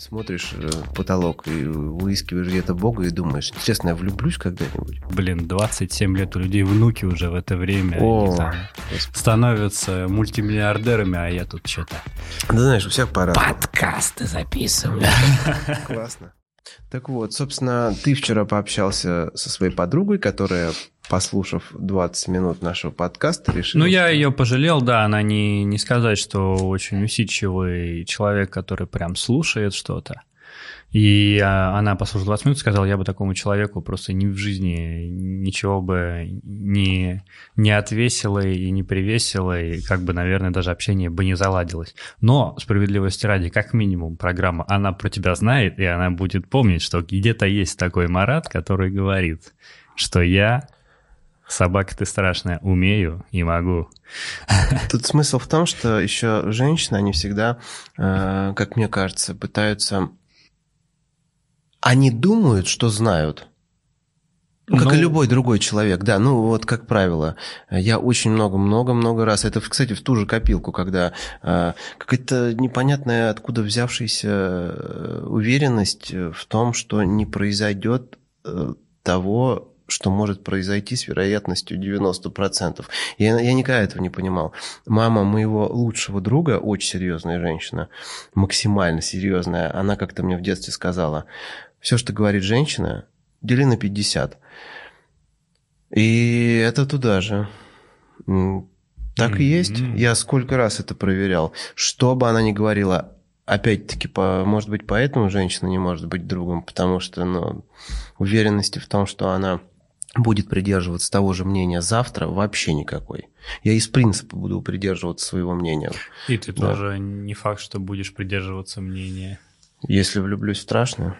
Смотришь в потолок и выискиваешь где-то Бога и думаешь, интересно, я влюблюсь когда-нибудь? Блин, 27 лет у людей внуки уже в это время. Становятся мультимиллиардерами, а я тут что-то... Да знаешь, у всех пора. Подкасты записываю. Классно. Так вот, собственно, ты вчера пообщался со своей подругой, которая, послушав 20 минут нашего подкаста, решила... Ну, я ее пожалел, да, она не сказать, что очень усидчивый человек, который прям слушает что-то. И она послушала 20 минут и сказала, я бы такому человеку просто ни в жизни ничего бы не отвесила и не привесила, и как бы, наверное, даже общение бы не заладилось. Но, справедливости ради, как минимум, программа «Она про тебя знает», и она будет помнить, что где-то есть такой Марат, который говорит, что я... Собака ты страшная, умею и могу. Тут смысл в том, что еще женщины, они всегда, как мне кажется, пытаются... Они думают, что знают. Как и любой другой человек, да, ну вот как правило. Я очень много раз, это, кстати, в ту же копилку, когда какая-то непонятная откуда взявшаяся уверенность в том, что не произойдет того, что может произойти с вероятностью 90%. Я никогда этого не понимал. Мама моего лучшего друга, очень серьезная женщина, максимально серьезная, она как-то мне в детстве сказала, все, что говорит женщина, дели на 50. И это туда же. Так и есть. Я сколько раз это проверял. Что бы она ни говорила, опять-таки, может быть, поэтому женщина не может быть другом, потому что уверенности в том, что она... будет придерживаться того же мнения завтра, вообще никакой. Я из принципа буду придерживаться своего мнения. И ты тоже не факт, что будешь придерживаться мнения. Если влюблюсь, страшно.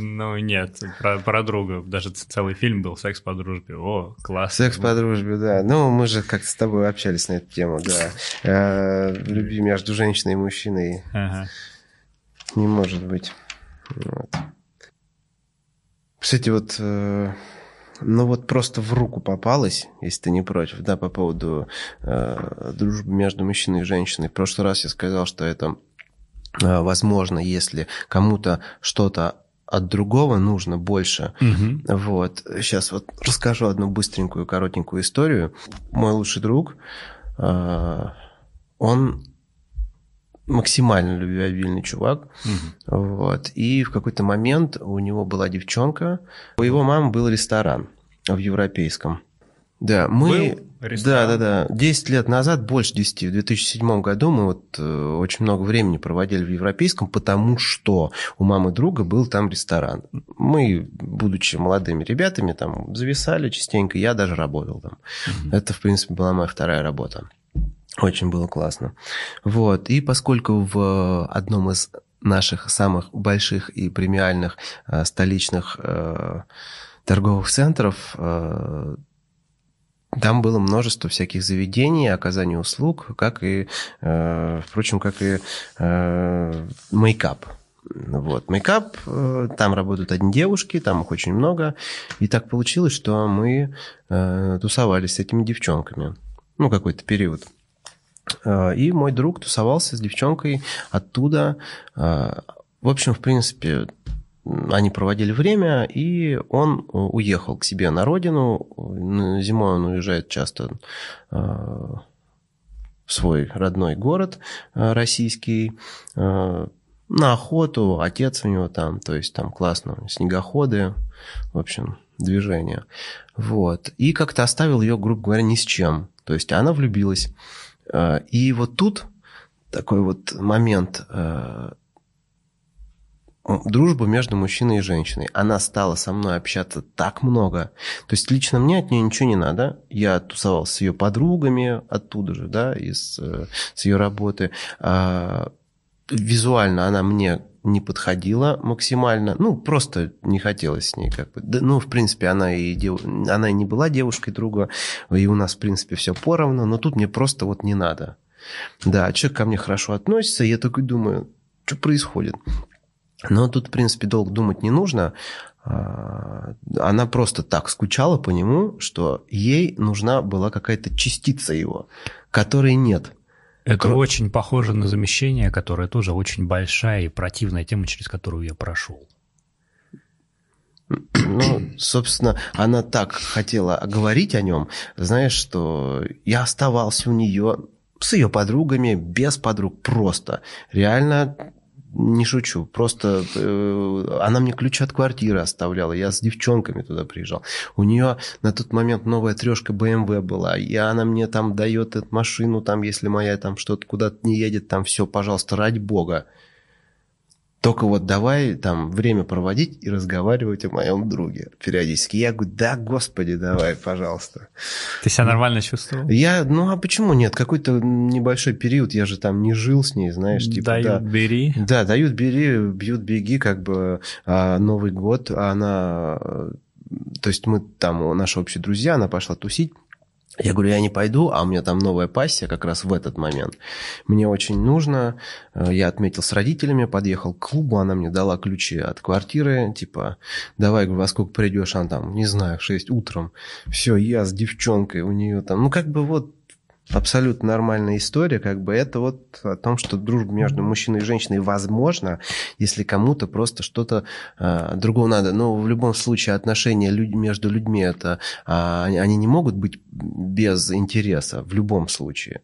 Ну нет, про друга. Даже целый фильм был «Секс по дружбе». О, класс. «Секс по дружбе», да. Ну, мы же как-то с тобой общались на эту тему, да. Любви между женщиной и мужчиной не может быть. Кстати, вот... Ну вот просто в руку попалось, если ты не против, да, по поводу дружбы между мужчиной и женщиной. В прошлый раз я сказал, что это возможно, если кому-то что-то от другого нужно больше. Угу. Вот. Сейчас вот расскажу одну быстренькую, коротенькую историю. Мой лучший друг, он максимально любвеобильный чувак. Угу. Вот. И в какой-то момент у него была девчонка. У его мамы был ресторан в Европейском. Да, мы... Да. 10 лет назад, больше 10, в 2007 году мы вот очень много времени проводили в Европейском, потому что у мамы друга был там ресторан. Мы, будучи молодыми ребятами, там зависали частенько. Я даже работал там. Угу. Это, в принципе, была моя вторая работа. Очень было классно. Вот. И поскольку в одном из наших самых больших и премиальных столичных торговых центров там было множество всяких заведений, оказания услуг, как и, впрочем, как и мейкап. Вот, мейкап, там работают одни девушки, там их очень много. И так получилось, что мы тусовались с этими девчонками. Ну, какой-то период. И мой друг тусовался с девчонкой оттуда. В общем, в принципе, они проводили время, и он уехал к себе на родину. Зимой он уезжает часто в свой родной город российский, на охоту, отец у него там, то есть там классно, снегоходы, в общем, движение. Вот. И как-то оставил ее, грубо говоря, ни с чем. То есть она влюбилась. И вот тут такой вот момент дружбы между мужчиной и женщиной. Она стала со мной общаться так много. То есть лично мне от нее ничего не надо. Я тусовался с ее подругами оттуда же, да, с ее работы. Визуально она мне не подходила максимально. Ну, просто не хотелось с ней как бы. Ну, в принципе, она и не была девушкой друга. И у нас, в принципе, все поровну. Но тут мне просто вот не надо. Да, человек ко мне хорошо относится. Я такой думаю, что происходит? Но тут, в принципе, долго думать не нужно. Она просто так скучала по нему, что ей нужна была какая-то частица его, которой нет. Это очень похоже на замещение, которое тоже очень большая и противная тема, через которую я прошел. Ну, собственно, она так хотела говорить о нем, знаешь, что я оставался у нее с ее подругами, без подруг, просто. Реально, не шучу, просто она мне ключи от квартиры оставляла, я с девчонками туда приезжал. У нее на тот момент новая трешка BMW была, и она мне там дает эту машину, там, если моя там что-то куда-то не едет, там все, пожалуйста, ради бога. Только вот давай там время проводить и разговаривать о моем друге периодически. Я говорю, да, господи, давай, пожалуйста. Ты себя нормально чувствовал? Я, ну а почему нет? Какой-то небольшой период, я же там не жил с ней, знаешь. Типа, дают-бери. Да, дают-бери, бьют-беги, как бы Новый год. Она, то есть мы там, наши общие друзья, она пошла тусить. Я говорю, я не пойду, а у меня там новая пассия как раз в этот момент. Мне очень нужно. Я отметил с родителями, подъехал к клубу, она мне дала ключи от квартиры. Типа, давай, говорю, во сколько придешь? Она там, не знаю, в 6 утром. Все, я с девчонкой, у нее там... Ну, как бы вот абсолютно нормальная история. Как бы это вот о том, что дружба между мужчиной и женщиной возможна, если кому-то просто что-то другого надо. Но в любом случае отношения между людьми, это они не могут быть без интереса в любом случае.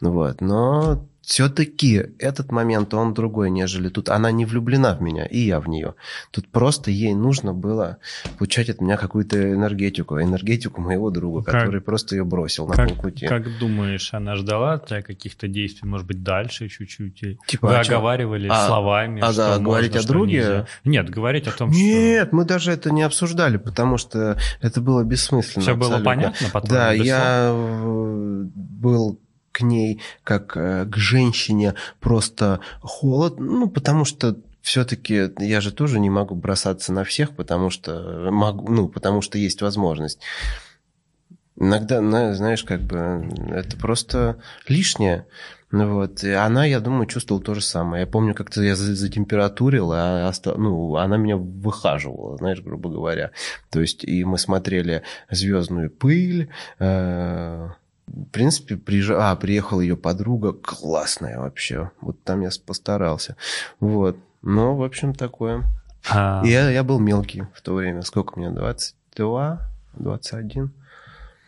Вот. Но все-таки этот момент, он другой, нежели тут. Она не влюблена в меня, и я в нее. Тут просто ей нужно было получать от меня какую-то энергетику. Энергетику моего друга, который просто ее бросил на полпути. Как думаешь, она ждала тебя каких-то действий, может быть, дальше чуть-чуть? Типа, вы оговаривали словами, что да, можно, говорить о друге? Нельзя. Нет, говорить о том, что... Нет, мы даже это не обсуждали, потому что это было бессмысленно. Все абсолютно было понятно? Потом да, я был... к ней, как к женщине, просто холод. Ну, потому что все-таки я же тоже не могу бросаться на всех, потому что могу, ну, потому что есть возможность. Иногда, знаешь, как бы это просто лишнее. Вот. И она, я думаю, чувствовала то же самое. Я помню, как-то я затемпературил, а ну, она меня выхаживала, знаешь, грубо говоря. То есть, и мы смотрели «Звёздную пыль», в принципе, приехала ее подруга, классная вообще. Вот там я постарался. Вот. Но, в общем, такое. Я был мелкий в то время. Сколько мне? 22, 21.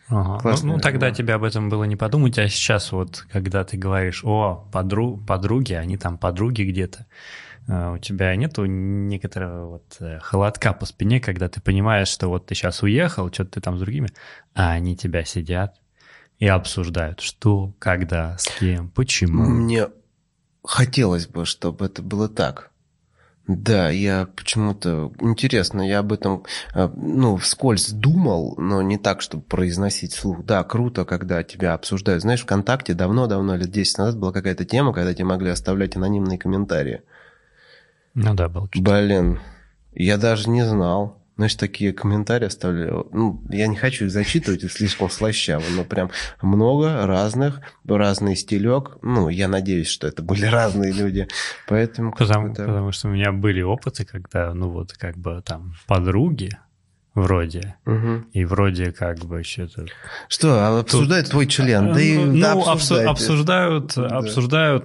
Ага. Ну, тогда тебе об этом было не подумать. А сейчас вот, когда ты говоришь, о, подруги, они там подруги где-то, у тебя нету некоторого вот холодка по спине, когда ты понимаешь, что вот ты сейчас уехал, что-то ты там с другими, а они тебя сидят и обсуждают, что, когда, с кем, почему. Мне хотелось бы, чтобы это было так. Да, я почему-то... Интересно, я об этом, ну, вскользь думал, но не так, чтобы произносить вслух. Да, круто, когда тебя обсуждают. Знаешь, ВКонтакте давно-давно, лет 10 назад, была какая-то тема, когда тебе могли оставлять анонимные комментарии. Ну да, был. Блин, я даже не знал. Значит, такие комментарии оставляли. Ну, я не хочу их зачитывать, их слишком слащаво, но прям много разных, разный стилек. Ну, я надеюсь, что это были разные люди. Поэтому... Потому что у меня были опыты, когда, ну, вот, как бы, там, подруги вроде, угу. И вроде как бы что-то... Что, обсуждают тут... твой член? Да, ну, и, да, обсуждают,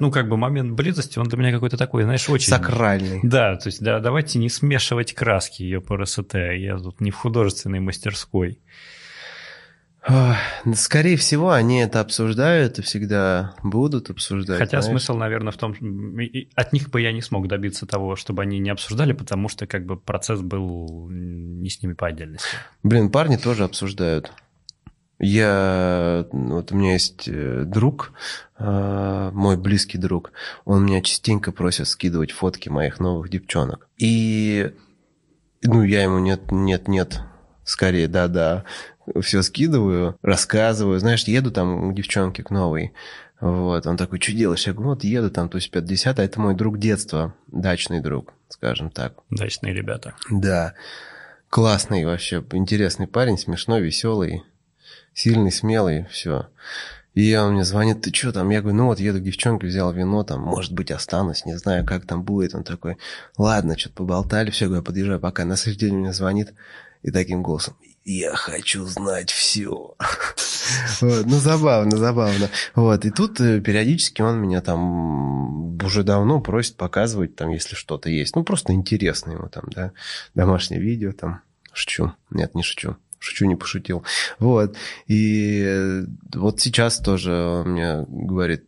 ну, как бы момент близости, он для меня какой-то такой, знаешь, очень... Сакральный. Да, то есть да, давайте не смешивать краски ее по РСТ, я тут не в художественной мастерской. Скорее всего, они это обсуждают и всегда будут обсуждать. Хотя, знаешь, смысл, наверное, в том, от них бы я не смог добиться того, чтобы они не обсуждали, потому что как бы процесс был не с ними по отдельности. Блин, парни тоже обсуждают. Вот у меня есть друг, мой близкий друг, он меня частенько просит скидывать фотки моих новых девчонок. И, ну, я ему нет, скорее да-да. Все скидываю, рассказываю. Знаешь, еду там у девчонки к новой. Вот. Он такой, что делаешь? Я говорю, вот еду там, то есть 50, а это мой друг детства. Дачный друг, скажем так. Дачные ребята. Да. Классный вообще, интересный парень, смешной, веселый, сильный, смелый, все. И он мне звонит: ты что там? Я говорю: ну вот, еду к девчонке, взял вино, там, может быть, останусь, не знаю, как там будет. Он такой: ладно, что-то поболтали, все, говорю, подъезжаю, пока. На следующий день мне звонит и таким голосом: я хочу знать все. Вот, ну, забавно, забавно. Вот, и тут периодически он меня там уже давно просит показывать, там, если что-то есть. Ну, просто интересно ему там, да, домашнее видео там. Шучу. Нет, не шучу. Шучу, не пошутил. Вот. И вот сейчас тоже он мне говорит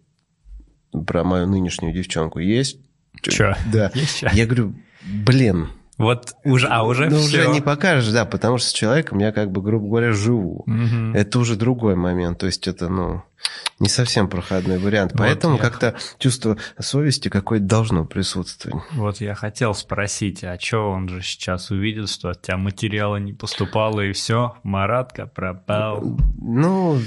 про мою нынешнюю девчонку. Есть? Че? Да. Есть че? Я говорю: блин. Вот уже, а уже ну, все. Уже не покажешь, да, потому что с человеком я, как бы, грубо говоря, живу. Угу. Это уже другой момент. То есть это, ну, не совсем проходной вариант. Вот поэтому как-то чувство совести какое-то должно присутствовать. Вот я хотел спросить, а что он же сейчас увидел, что от тебя материала не поступало, и все, Маратка пропал? Ну,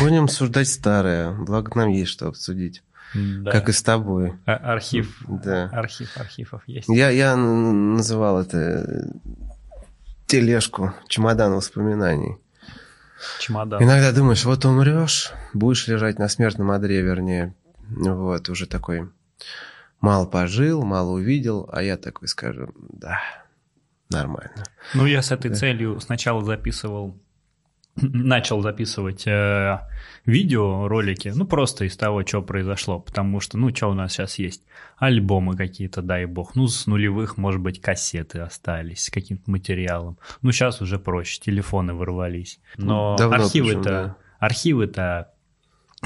будем обсуждать старое. Благо нам есть что обсудить. Да. Как и с тобой. Архив. Да. Архив архивов есть. Я называл это тележку чемодан воспоминаний. Чемодан. Иногда думаешь, вот умрешь, будешь лежать на смертном одре, вернее. Вот, уже такой мало пожил, мало увидел, а я такой скажу: да, нормально. Ну, я с этой целью сначала начал записывать видео, ролики, ну, просто из того, что произошло, потому что, ну, что у нас сейчас есть? Альбомы какие-то, дай бог, ну, с нулевых, может быть, кассеты остались с каким-то материалом, ну, сейчас уже проще, телефоны ворвались, но архивы-то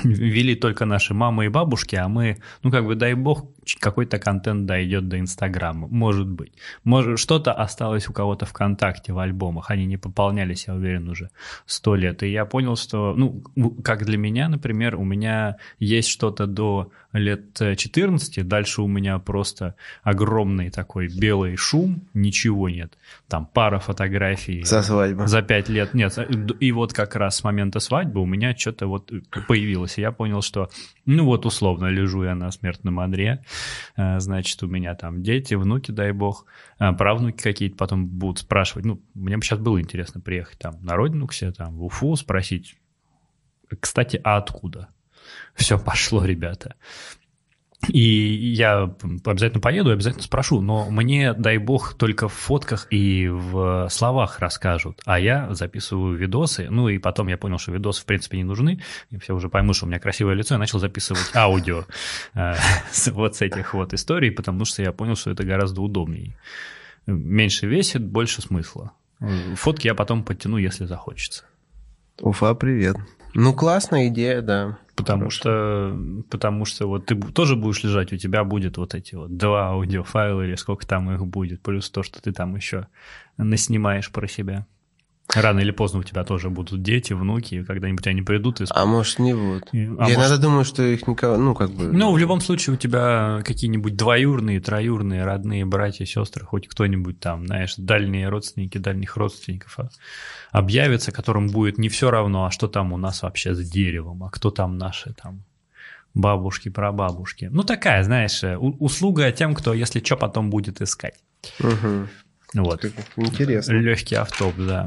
вели только наши мамы и бабушки, а мы, ну, как бы, дай бог, какой-то контент дойдет до Инстаграма, может быть. Может, что-то осталось у кого-то ВКонтакте в альбомах, они не пополнялись, я уверен, уже 100 лет. И я понял, что, ну, как для меня, например, у меня есть что-то до лет 14, дальше у меня просто огромный такой белый шум, ничего нет. Там пара фотографий. Со свадьбы. За 5 лет нет. И вот как раз с момента свадьбы у меня что-то вот появилось. И я понял, что, ну вот, условно, лежу я на смертном одре, значит, у меня там дети, внуки, дай бог, правнуки какие-то потом будут спрашивать. Ну, мне бы сейчас было интересно приехать там на родину к себе, там, в Уфу, спросить: кстати, а откуда? Все пошло, ребята. И я обязательно поеду, обязательно спрошу, но мне, дай бог, только в фотках и в словах расскажут, а я записываю видосы, ну и потом я понял, что видосы, в принципе, не нужны, и все уже поймут, что у меня красивое лицо, я начал записывать аудио вот с этих вот историй, потому что я понял, что это гораздо удобнее. Меньше весит, больше смысла. Фотки я потом подтяну, если захочется. Уфа, привет. Ну, классная идея, да. Потому что вот ты тоже будешь лежать, у тебя будет вот эти вот 2 аудиофайла или сколько там их будет, плюс то, что ты там еще наснимаешь про себя. Рано или поздно у тебя тоже будут дети, внуки, и когда-нибудь они придут и... А может, не будут. Я иногда думаю, что их никого... Ну, как бы... Ну, в любом случае у тебя какие-нибудь двоюрные, троюрные, родные, братья, сестры, хоть кто-нибудь там, знаешь, дальние родственники, дальних родственников объявятся, которым будет не все равно, а что там у нас вообще с деревом, а кто там наши там... Бабушки, прабабушки. Ну, такая, знаешь, услуга тем, кто, если что, потом будет искать. Угу. Вот. Интересно. Легкий автоп, да.